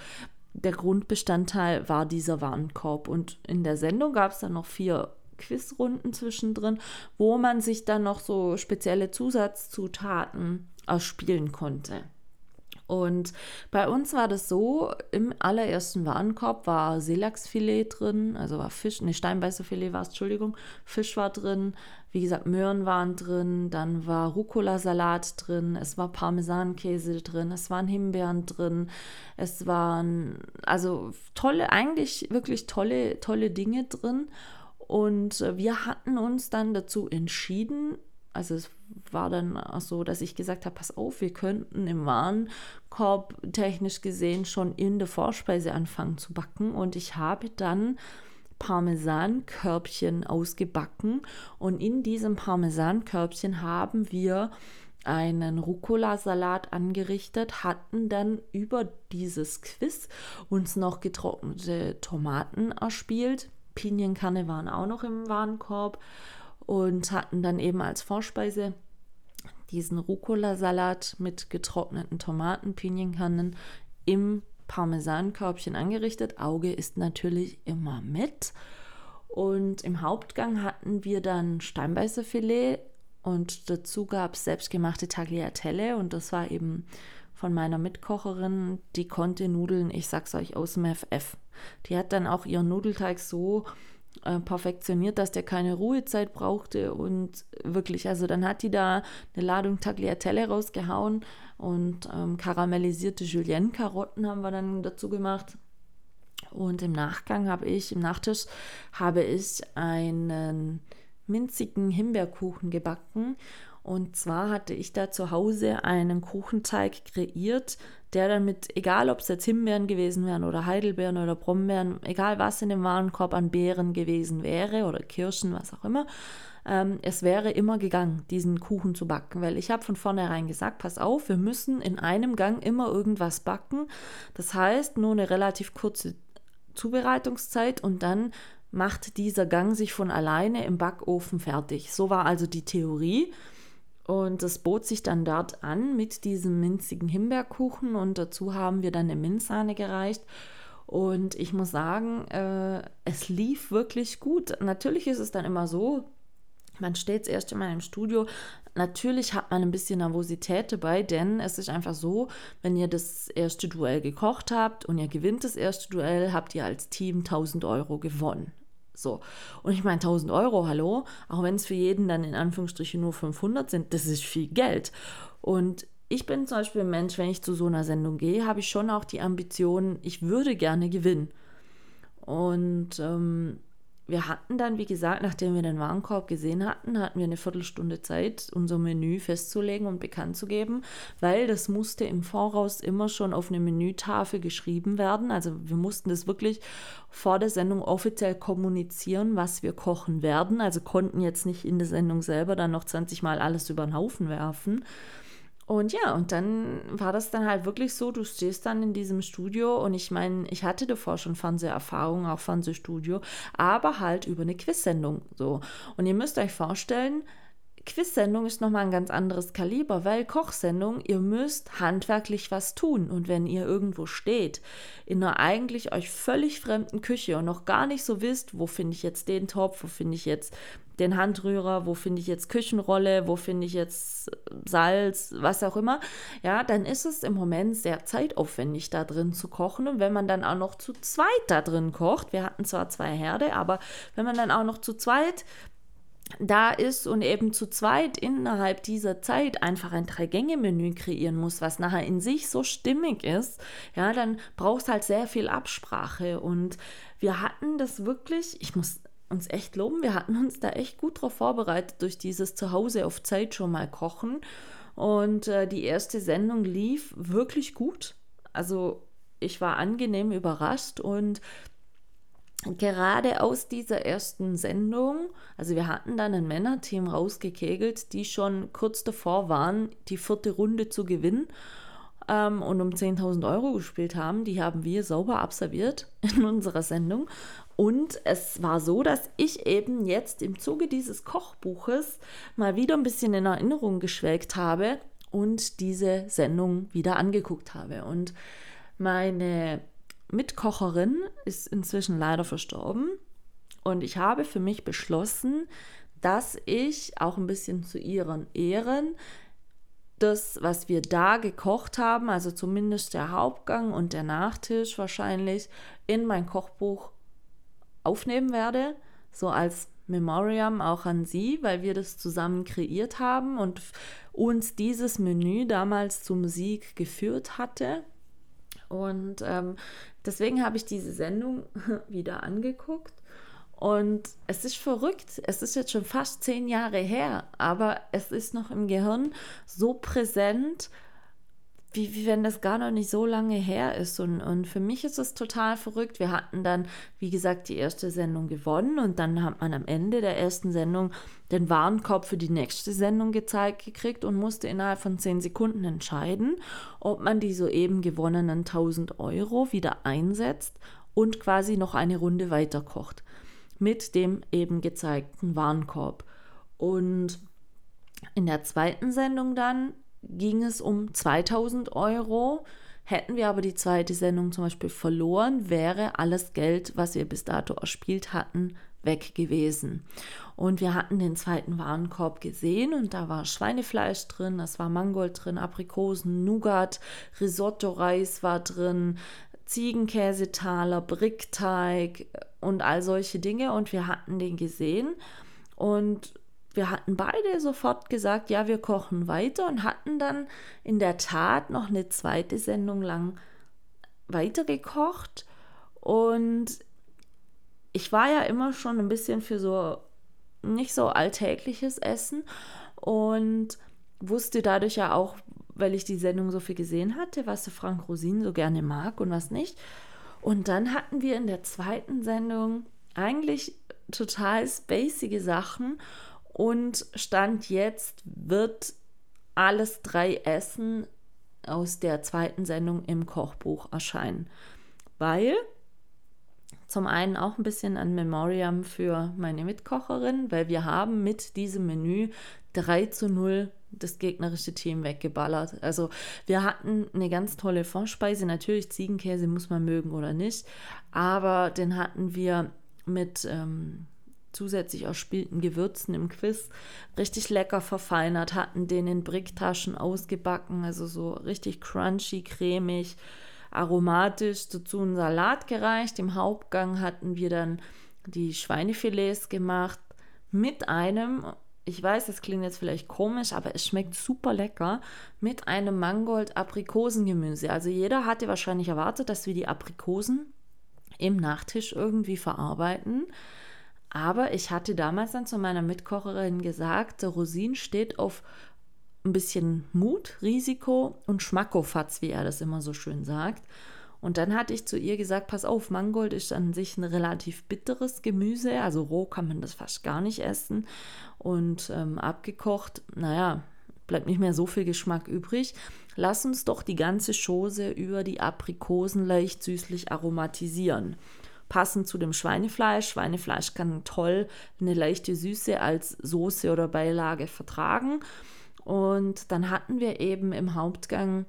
der Grundbestandteil war dieser Warenkorb. Und in der Sendung gab es dann noch 4 Quizrunden zwischendrin, wo man sich dann noch so spezielle Zusatzzutaten erspielen konnte. Und bei uns war das so, im allerersten Warenkorb war Seelachsfilet drin, also war Fisch, Steinbeißerfilet war es, Entschuldigung, Fisch war drin, wie gesagt, Möhren waren drin, dann war Rucola-Salat drin, es war Parmesankäse drin, es waren Himbeeren drin, es waren, also tolle, eigentlich wirklich tolle, tolle Dinge drin. Und wir hatten uns dann dazu entschieden, also es war dann auch so, dass ich gesagt habe, pass auf, wir könnten im Warenkorb technisch gesehen schon in der Vorspeise anfangen zu backen. Und ich habe dann Parmesankörbchen ausgebacken und in diesem Parmesankörbchen haben wir einen Rucola-Salat angerichtet, hatten dann über dieses Quiz uns noch getrocknete Tomaten erspielt. Pinienkerne waren auch noch im Warenkorb. Und hatten dann eben als Vorspeise diesen Rucola-Salat mit getrockneten Tomaten, Pinienkernen im Parmesankörbchen angerichtet. Auge ist natürlich immer mit. Und im Hauptgang hatten wir dann Steinbeißerfilet und dazu gab es selbstgemachte Tagliatelle. Und das war eben von meiner Mitkocherin, die konnte Nudeln, ich sag's euch, aus dem FF. Die hat dann auch ihren Nudelteig so perfektioniert, dass der keine Ruhezeit brauchte und wirklich, also dann hat die da eine Ladung Tagliatelle rausgehauen und karamellisierte Julienne-Karotten haben wir dann dazu gemacht und im Nachtisch habe ich einen minzigen Himbeerkuchen gebacken und zwar hatte ich da zu Hause einen Kuchenteig kreiert, der dann mit, egal ob es jetzt Himbeeren gewesen wären oder Heidelbeeren oder Brombeeren, egal was in dem Warenkorb an Beeren gewesen wäre oder Kirschen, was auch immer, es wäre immer gegangen, diesen Kuchen zu backen, weil ich habe von vornherein gesagt, pass auf, wir müssen in einem Gang immer irgendwas backen. Das heißt, nur eine relativ kurze Zubereitungszeit und dann macht dieser Gang sich von alleine im Backofen fertig. So war also die Theorie. Und das bot sich dann dort an mit diesem minzigen Himbeerkuchen und dazu haben wir dann eine Minzsahne gereicht und ich muss sagen, es lief wirklich gut. Natürlich ist es dann immer so, man steht erst einmal im Studio, natürlich hat man ein bisschen Nervosität dabei, denn es ist einfach so, wenn ihr das erste Duell gekocht habt und ihr gewinnt das erste Duell, habt ihr als Team 1.000 Euro gewonnen. So, und ich meine 1.000 Euro, hallo, auch wenn es für jeden dann in Anführungsstrichen nur 500 sind, das ist viel Geld. Und ich bin zum Beispiel ein Mensch, wenn ich zu so einer Sendung gehe, habe ich schon auch die Ambition, ich würde gerne gewinnen. Und wir hatten dann, wie gesagt, nachdem wir den Warenkorb gesehen hatten, hatten wir eine Viertelstunde Zeit, unser Menü festzulegen und bekannt zu geben, weil das musste im Voraus immer schon auf eine Menütafel geschrieben werden. Also wir mussten das wirklich vor der Sendung offiziell kommunizieren, was wir kochen werden. Also konnten jetzt nicht in der Sendung selber dann noch 20 Mal alles über den Haufen werfen. Und ja, und dann war das dann halt wirklich so, du stehst dann in diesem Studio und ich meine, ich hatte davor schon Fernseherfahrung, auch Fernsehstudio, aber halt über eine Quiz-Sendung so. Und ihr müsst euch vorstellen, Quiz-Sendung ist nochmal ein ganz anderes Kaliber, weil Kochsendung, ihr müsst handwerklich was tun. Und wenn ihr irgendwo steht, in einer eigentlich euch völlig fremden Küche und noch gar nicht so wisst, wo finde ich jetzt den Topf, wo finde ich jetzt den Handrührer, wo finde ich jetzt Küchenrolle, wo finde ich jetzt Salz, was auch immer, ja, dann ist es im Moment sehr zeitaufwendig, da drin zu kochen. Und wenn man dann auch noch zu zweit da drin kocht, wir hatten zwar zwei Herde, aber wenn man dann auch noch zu zweit da ist und eben zu zweit innerhalb dieser Zeit einfach ein 3-Gänge-Menü kreieren muss, was nachher in sich so stimmig ist, ja, dann brauchst halt sehr viel Absprache. Und wir hatten das wirklich, ich muss uns echt loben, wir hatten uns da echt gut drauf vorbereitet durch dieses Zuhause auf Zeit schon mal kochen. Und die erste Sendung lief wirklich gut. Also ich war angenehm überrascht und gerade aus dieser ersten Sendung, also wir hatten dann ein Männerteam rausgekegelt, die schon kurz davor waren, die 4. Runde zu gewinnen und um 10.000 Euro gespielt haben. Die haben wir sauber absolviert in unserer Sendung. Und es war so, dass ich eben jetzt im Zuge dieses Kochbuches mal wieder ein bisschen in Erinnerung geschwelgt habe und diese Sendung wieder angeguckt habe. Und meine Mitkocherin ist inzwischen leider verstorben und ich habe für mich beschlossen, dass ich auch ein bisschen zu ihren Ehren das, was wir da gekocht haben, also zumindest der Hauptgang und der Nachtisch wahrscheinlich, in mein Kochbuch aufnehmen werde, so als Memoriam auch an sie, weil wir das zusammen kreiert haben und uns dieses Menü damals zum Sieg geführt hatte. Und deswegen habe ich diese Sendung wieder angeguckt und es ist verrückt, es ist jetzt schon fast 10 Jahre her, aber es ist noch im Gehirn so präsent, wie wenn das gar noch nicht so lange her ist. Und für mich ist es total verrückt. Wir hatten dann, wie gesagt, die erste Sendung gewonnen und dann hat man am Ende der ersten Sendung den Warenkorb für die nächste Sendung gezeigt gekriegt und musste innerhalb von 10 Sekunden entscheiden, ob man die soeben gewonnenen 1000 Euro wieder einsetzt und quasi noch eine Runde weiterkocht mit dem eben gezeigten Warenkorb. Und in der zweiten Sendung dann ging es um 2000 Euro. Hätten wir aber die zweite Sendung zum Beispiel verloren, wäre alles Geld, was wir bis dato erspielt hatten, weg gewesen. Und wir hatten den zweiten Warenkorb gesehen und da war Schweinefleisch drin, das war Mangold drin, Aprikosen, Nougat, Risotto-Reis war drin, Ziegenkäsetaler, Brickteig und all solche Dinge. Und wir hatten den gesehen und wir hatten beide sofort gesagt, ja, wir kochen weiter und hatten dann in der Tat noch eine zweite Sendung lang weitergekocht. Und ich war ja immer schon ein bisschen für so nicht so alltägliches Essen und wusste dadurch ja auch, weil ich die Sendung so viel gesehen hatte, was der Frank Rosin so gerne mag und was nicht. Und dann hatten wir in der zweiten Sendung eigentlich total spacige Sachen. Und Stand jetzt wird alles 3 Essen aus der zweiten Sendung im Kochbuch erscheinen. Weil zum einen auch ein bisschen ein Memoriam für meine Mitkocherin, weil wir haben mit diesem Menü 3-0 das gegnerische Team weggeballert. Also wir hatten eine ganz tolle Vorspeise. Natürlich Ziegenkäse muss man mögen oder nicht, aber den hatten wir mit zusätzlich erspielten Gewürzen im Quiz richtig lecker verfeinert, hatten den in Bricktaschen ausgebacken, also so richtig crunchy, cremig, aromatisch, dazu einen Salat gereicht. Im Hauptgang hatten wir dann die Schweinefilets gemacht mit einem, ich weiß, das klingt jetzt vielleicht komisch, aber es schmeckt super lecker, mit einem Mangold-Aprikosengemüse. Also jeder hatte wahrscheinlich erwartet, dass wir die Aprikosen im Nachtisch irgendwie verarbeiten. Aber ich hatte damals dann zu meiner Mitkocherin gesagt, der Rosin steht auf ein bisschen Mut, Risiko und Schmackofatz, wie er das immer so schön sagt. Und dann hatte ich zu ihr gesagt, pass auf, Mangold ist an sich ein relativ bitteres Gemüse, also roh kann man das fast gar nicht essen. Und abgekocht, naja, bleibt nicht mehr so viel Geschmack übrig. Lass uns doch die ganze Chose über die Aprikosen leicht süßlich aromatisieren. passend zu dem Schweinefleisch. Schweinefleisch kann toll eine leichte Süße als Soße oder Beilage vertragen. Und dann hatten wir eben im Hauptgang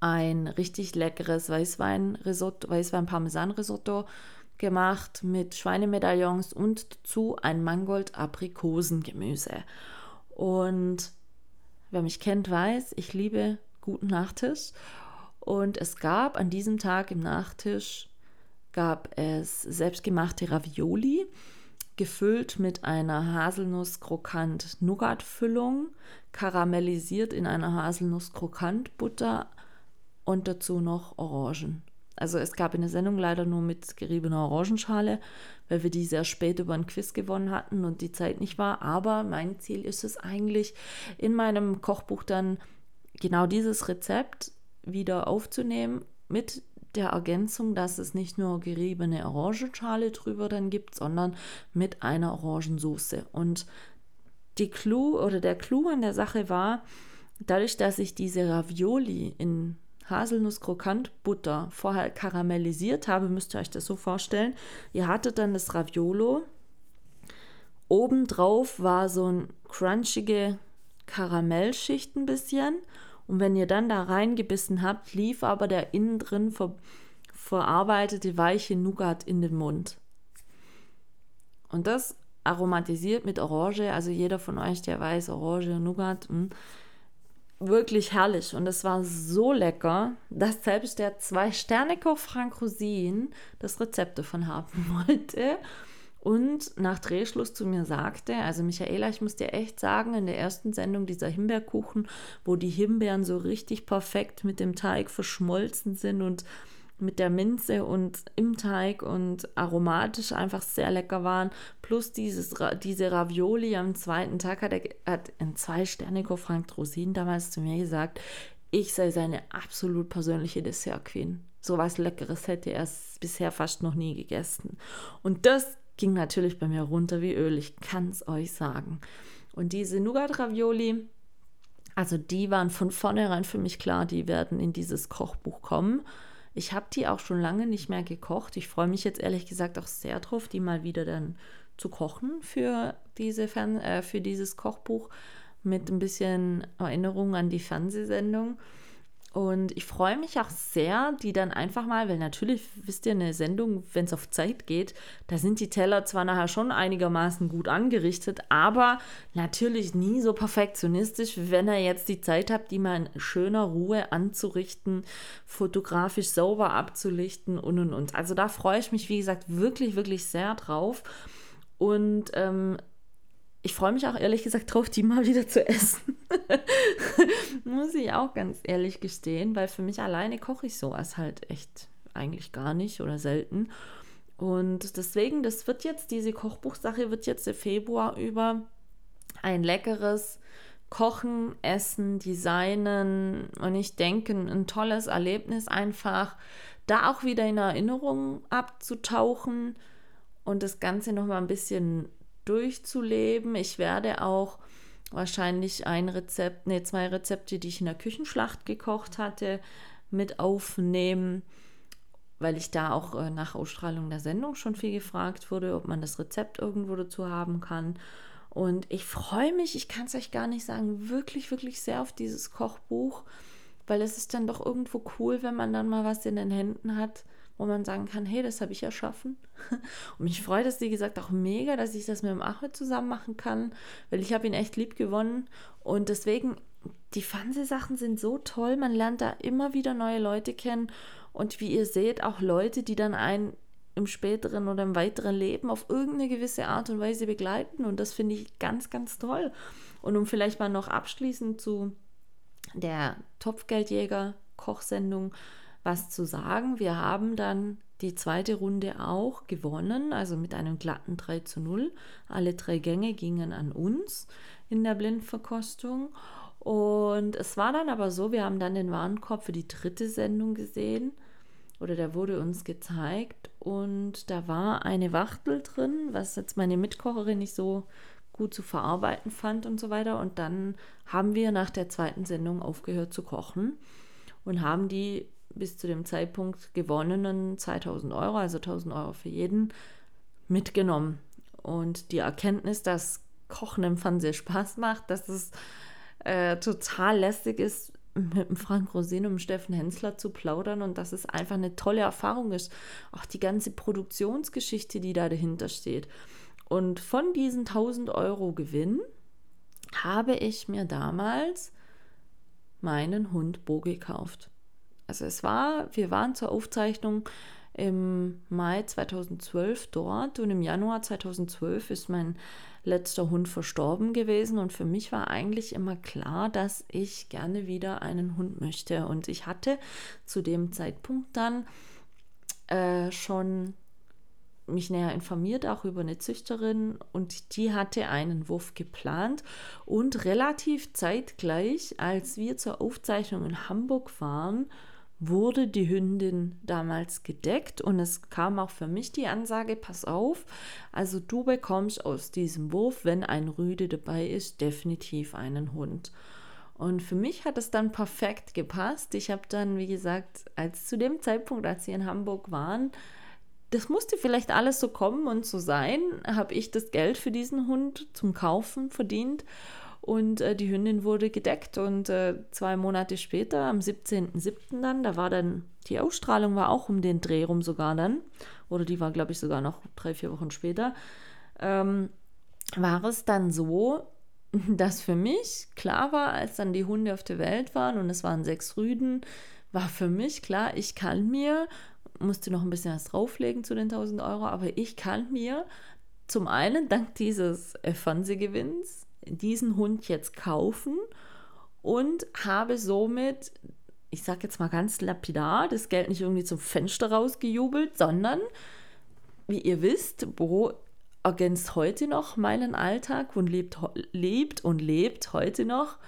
ein richtig leckeres Weißwein-Parmesan-Risotto gemacht mit Schweinemedaillons und dazu ein Mangold-Aprikosen-Gemüse. Und wer mich kennt, weiß, ich liebe guten Nachtisch. Und es gab an diesem Tag im Nachtisch selbstgemachte Ravioli, gefüllt mit einer Haselnuss-Krokant-Nougat-Füllung, karamellisiert in einer Haselnuss-Krokant-Butter und dazu noch Orangen. Also es gab in der Sendung leider nur mit geriebener Orangenschale, weil wir die sehr spät über einen Quiz gewonnen hatten und die Zeit nicht war. Aber mein Ziel ist es eigentlich, in meinem Kochbuch dann genau dieses Rezept wieder aufzunehmen mit der Ergänzung, dass es nicht nur geriebene Orangenschale drüber dann gibt, sondern mit einer Orangensoße. Und der Clou an der Sache war, dadurch, dass ich diese Ravioli in Haselnuss-Krokant-Butter vorher karamellisiert habe, müsst ihr euch das so vorstellen, ihr hattet dann das Raviolo, obendrauf war so ein crunchige Karamellschicht ein bisschen. Und wenn ihr dann da reingebissen habt, lief aber der innen drin verarbeitete weiche Nougat in den Mund. Und das aromatisiert mit Orange, also jeder von euch, der weiß, Orange, Nougat, wirklich herrlich. Und es war so lecker, dass selbst der 2-Sterne-Koch Frank Rosin das Rezept davon haben wollte. Und nach Drehschluss zu mir sagte, also Michaela, ich muss dir echt sagen, in der ersten Sendung dieser Himbeerkuchen, wo die Himbeeren so richtig perfekt mit dem Teig verschmolzen sind und mit der Minze und im Teig und aromatisch einfach sehr lecker waren, plus diese Ravioli am zweiten Tag, hat ein 2-Sterne-Koch Frank Rosin damals zu mir gesagt, ich sei seine absolut persönliche Dessert-Queen. So was Leckeres hätte er bisher fast noch nie gegessen. Und das ging natürlich bei mir runter wie Öl, ich kann es euch sagen. Und diese Nougat-Ravioli, also die waren von vornherein für mich klar, die werden in dieses Kochbuch kommen. Ich habe die auch schon lange nicht mehr gekocht. Ich freue mich jetzt ehrlich gesagt auch sehr drauf, die mal wieder dann zu kochen für dieses Kochbuch mit ein bisschen Erinnerung an die Fernsehsendung. Und ich freue mich auch sehr, die dann einfach mal, weil natürlich, wisst ihr, eine Sendung, wenn es auf Zeit geht, da sind die Teller zwar nachher schon einigermaßen gut angerichtet, aber natürlich nie so perfektionistisch, wenn ihr jetzt die Zeit habt, die mal in schöner Ruhe anzurichten, fotografisch sauber abzulichten und, und. Also da freue ich mich, wie gesagt, wirklich, wirklich sehr drauf. Und ich freue mich auch ehrlich gesagt drauf, die mal wieder zu essen. Muss ich auch ganz ehrlich gestehen, weil für mich alleine koche ich sowas halt echt eigentlich gar nicht oder selten. Und deswegen, diese Kochbuchsache wird jetzt im Februar über ein leckeres Kochen, Essen, Designen und ich denke, ein tolles Erlebnis einfach, da auch wieder in Erinnerung abzutauchen und das Ganze nochmal ein bisschen durchzuleben. Ich werde auch wahrscheinlich 2 Rezepte, die ich in der Küchenschlacht gekocht hatte, mit aufnehmen, weil ich da auch nach Ausstrahlung der Sendung schon viel gefragt wurde, ob man das Rezept irgendwo dazu haben kann. Und ich freue mich, ich kann es euch gar nicht sagen, wirklich, wirklich sehr auf dieses Kochbuch, weil es ist dann doch irgendwo cool, wenn man dann mal was in den Händen hat, wo man sagen kann, hey, das habe ich erschaffen. Und mich freut es, wie gesagt, auch mega, dass ich das mit dem Achmed zusammen machen kann, weil ich habe ihn echt lieb gewonnen. Und deswegen, die Fernsehsachen sind so toll, man lernt da immer wieder neue Leute kennen. Und wie ihr seht, auch Leute, die dann einen im späteren oder im weiteren Leben auf irgendeine gewisse Art und Weise begleiten. Und das finde ich ganz, ganz toll. Und um vielleicht mal noch abschließend zu der Topfgeldjäger-Kochsendung was zu sagen. Wir haben dann die zweite Runde auch gewonnen, also mit einem glatten 3:0. Alle 3 Gänge gingen an uns in der Blindverkostung. Und es war dann aber so, wir haben dann den Warenkorb für die dritte Sendung gesehen, oder der wurde uns gezeigt. Und da war eine Wachtel drin, was jetzt meine Mitkocherin nicht so gut zu verarbeiten fand und so weiter. Und dann haben wir nach der zweiten Sendung aufgehört zu kochen und haben die bis zu dem Zeitpunkt gewonnenen 2.000 Euro, also 1.000 Euro für jeden, mitgenommen. Und die Erkenntnis, dass Kochen im Fernsehen Spaß macht, dass es total lästig ist, mit dem Frank Rosin und dem Steffen Henssler zu plaudern und dass es einfach eine tolle Erfahrung ist. Auch die ganze Produktionsgeschichte, die da dahinter steht. Und von diesen 1.000 Euro Gewinn habe ich mir damals meinen Hund Bo gekauft. Also wir waren zur Aufzeichnung im Mai 2012 dort und im Januar 2012 ist mein letzter Hund verstorben gewesen und für mich war eigentlich immer klar, dass ich gerne wieder einen Hund möchte und ich hatte zu dem Zeitpunkt dann schon mich näher informiert, auch über eine Züchterin und die hatte einen Wurf geplant und relativ zeitgleich, als wir zur Aufzeichnung in Hamburg waren, wurde die Hündin damals gedeckt und es kam auch für mich die Ansage, pass auf, also du bekommst aus diesem Wurf, wenn ein Rüde dabei ist, definitiv einen Hund. Und für mich hat es dann perfekt gepasst. Ich habe dann, wie gesagt, zu dem Zeitpunkt, als wir in Hamburg waren, das musste vielleicht alles so kommen und so sein, habe ich das Geld für diesen Hund zum Kaufen verdient und die Hündin wurde gedeckt und 2 Monate später, am 17.07. dann, die Ausstrahlung war auch um den Dreh rum sogar dann, oder die war, glaube ich, sogar noch 3-4 Wochen später, war es dann so, dass für mich klar war, als dann die Hunde auf der Welt waren und es waren 6 Rüden, war für mich klar, ich kann mir, musste noch ein bisschen was drauflegen zu den 1.000 Euro, aber ich kann mir zum einen dank dieses Fernsehgewinns diesen Hund jetzt kaufen und habe somit, ich sage jetzt mal ganz lapidar, das Geld nicht irgendwie zum Fenster rausgejubelt, sondern, wie ihr wisst, Bo ergänzt heute noch meinen Alltag und lebt heute noch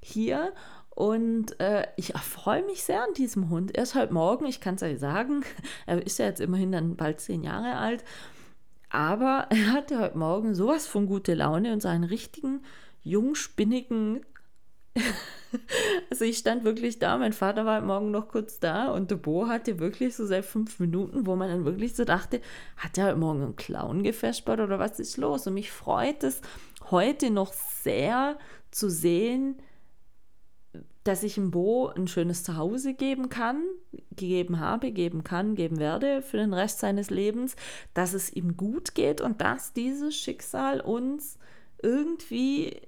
hier. Und ich erfreue mich sehr an diesem Hund. Er ist halt morgen, ich kann es euch sagen, er ist ja jetzt immerhin dann bald 10 Jahre alt, aber er hatte heute Morgen sowas von gute Laune und so einen richtigen, jungspinnigen, also ich stand wirklich da, mein Vater war heute Morgen noch kurz da und der Bo hatte wirklich so seit 5 Minuten, wo man dann wirklich so dachte, hat er heute Morgen einen Clown gefespert oder was ist los? Und mich freut es heute noch sehr zu sehen, dass ich dem Bo ein schönes Zuhause geben werde für den Rest seines Lebens, dass es ihm gut geht und dass dieses Schicksal uns irgendwie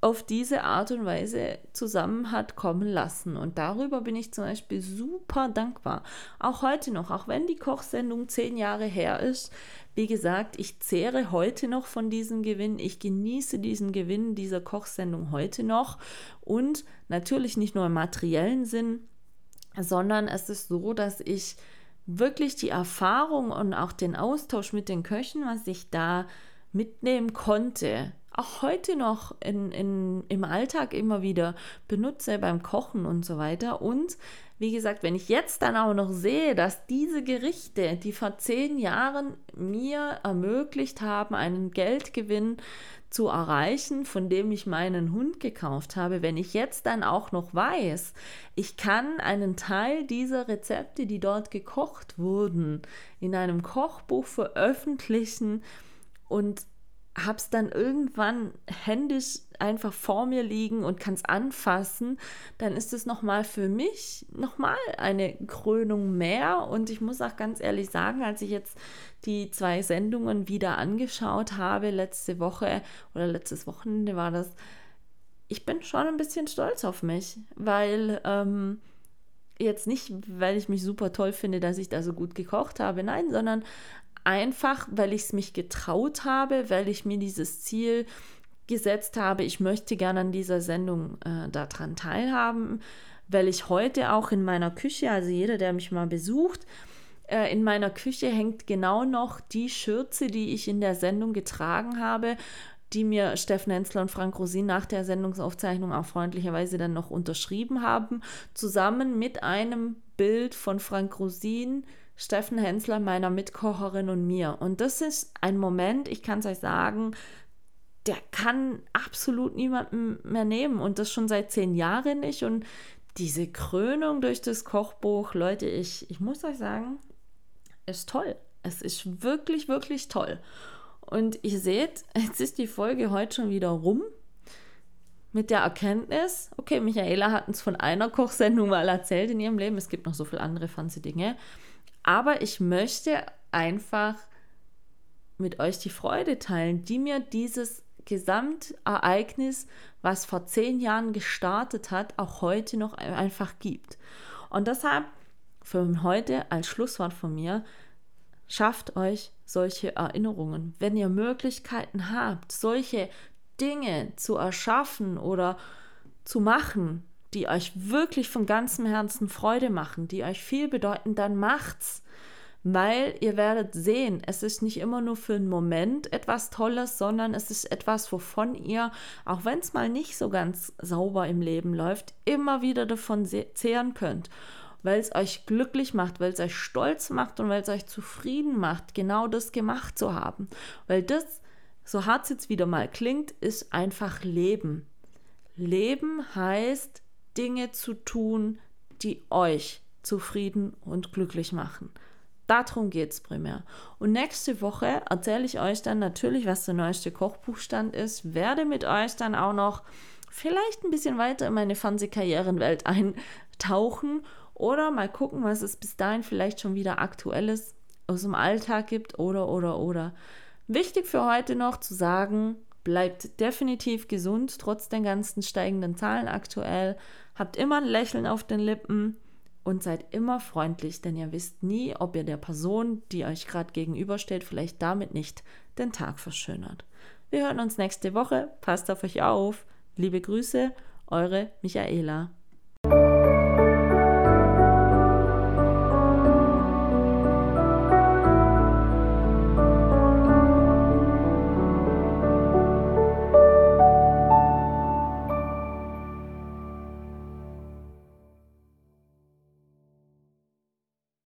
auf diese Art und Weise zusammen hat kommen lassen. Und darüber bin ich zum Beispiel super dankbar. Auch heute noch, auch wenn die Kochsendung 10 Jahre her ist, wie gesagt, ich zehre heute noch von diesem Gewinn. Ich genieße diesen Gewinn dieser Kochsendung heute noch. Und natürlich nicht nur im materiellen Sinn, sondern es ist so, dass ich wirklich die Erfahrung und auch den Austausch mit den Köchen, was ich da mitnehmen konnte, auch heute noch im Alltag immer wieder benutze beim Kochen und so weiter. Und wie gesagt, wenn ich jetzt dann auch noch sehe, dass diese Gerichte, die vor 10 Jahren mir ermöglicht haben, einen Geldgewinn zu erreichen, von dem ich meinen Hund gekauft habe, wenn ich jetzt dann auch noch weiß, ich kann einen Teil dieser Rezepte, die dort gekocht wurden, in einem Kochbuch veröffentlichen und habe es dann irgendwann händisch einfach vor mir liegen und kann es anfassen, dann ist es nochmal für mich nochmal eine Krönung mehr. Und ich muss auch ganz ehrlich sagen, als ich jetzt die 2 Sendungen wieder angeschaut habe, letzte Woche oder letztes Wochenende war das, ich bin schon ein bisschen stolz auf mich, weil jetzt nicht, weil ich mich super toll finde, dass ich da so gut gekocht habe, nein, sondern einfach, weil ich es mich getraut habe, weil ich mir dieses Ziel gesetzt habe, ich möchte gerne an dieser Sendung daran teilhaben, weil ich heute auch in meiner Küche, also jeder, der mich mal besucht, in meiner Küche hängt genau noch die Schürze, die ich in der Sendung getragen habe, die mir Steffen Henssler und Frank Rosin nach der Sendungsaufzeichnung auch freundlicherweise dann noch unterschrieben haben, zusammen mit einem Bild von Frank Rosin, Steffen Henssler, meiner Mitkocherin und mir. Und das ist ein Moment, ich kann es euch sagen, der kann absolut niemandem mehr nehmen und das schon seit 10 Jahren nicht. Und diese Krönung durch das Kochbuch, Leute, ich muss euch sagen, ist toll. Es ist wirklich, wirklich toll. Und ihr seht, jetzt ist die Folge heute schon wieder rum mit der Erkenntnis, okay, Michaela hat uns von einer Kochsendung mal erzählt in ihrem Leben, es gibt noch so viele andere fancy Dinge, aber ich möchte einfach mit euch die Freude teilen, die mir dieses Gesamtereignis, was vor 10 Jahren gestartet hat, auch heute noch einfach gibt. Und deshalb für heute als Schlusswort von mir, schafft euch solche Erinnerungen. Wenn ihr Möglichkeiten habt, solche Dinge zu erschaffen oder zu machen, die euch wirklich von ganzem Herzen Freude machen, die euch viel bedeuten, dann macht's. Weil ihr werdet sehen, es ist nicht immer nur für einen Moment etwas Tolles, sondern es ist etwas, wovon ihr, auch wenn es mal nicht so ganz sauber im Leben läuft, immer wieder davon zehren könnt. Weil es euch glücklich macht, weil es euch stolz macht und weil es euch zufrieden macht, genau das gemacht zu haben. Weil das, so hart es jetzt wieder mal klingt, ist einfach Leben. Leben heißt, Dinge zu tun, die euch zufrieden und glücklich machen. Darum geht es primär. Und nächste Woche erzähle ich euch dann natürlich, was der neueste Kochbuchstand ist, werde mit euch dann auch noch vielleicht ein bisschen weiter in meine Fernsehkarrierenwelt eintauchen oder mal gucken, was es bis dahin vielleicht schon wieder Aktuelles aus dem Alltag gibt oder. Wichtig für heute noch zu sagen, bleibt definitiv gesund, trotz den ganzen steigenden Zahlen aktuell, habt immer ein Lächeln auf den Lippen, und seid immer freundlich, denn ihr wisst nie, ob ihr der Person, die euch gerade gegenübersteht, vielleicht damit nicht den Tag verschönert. Wir hören uns nächste Woche. Passt auf euch auf. Liebe Grüße, eure Michaela.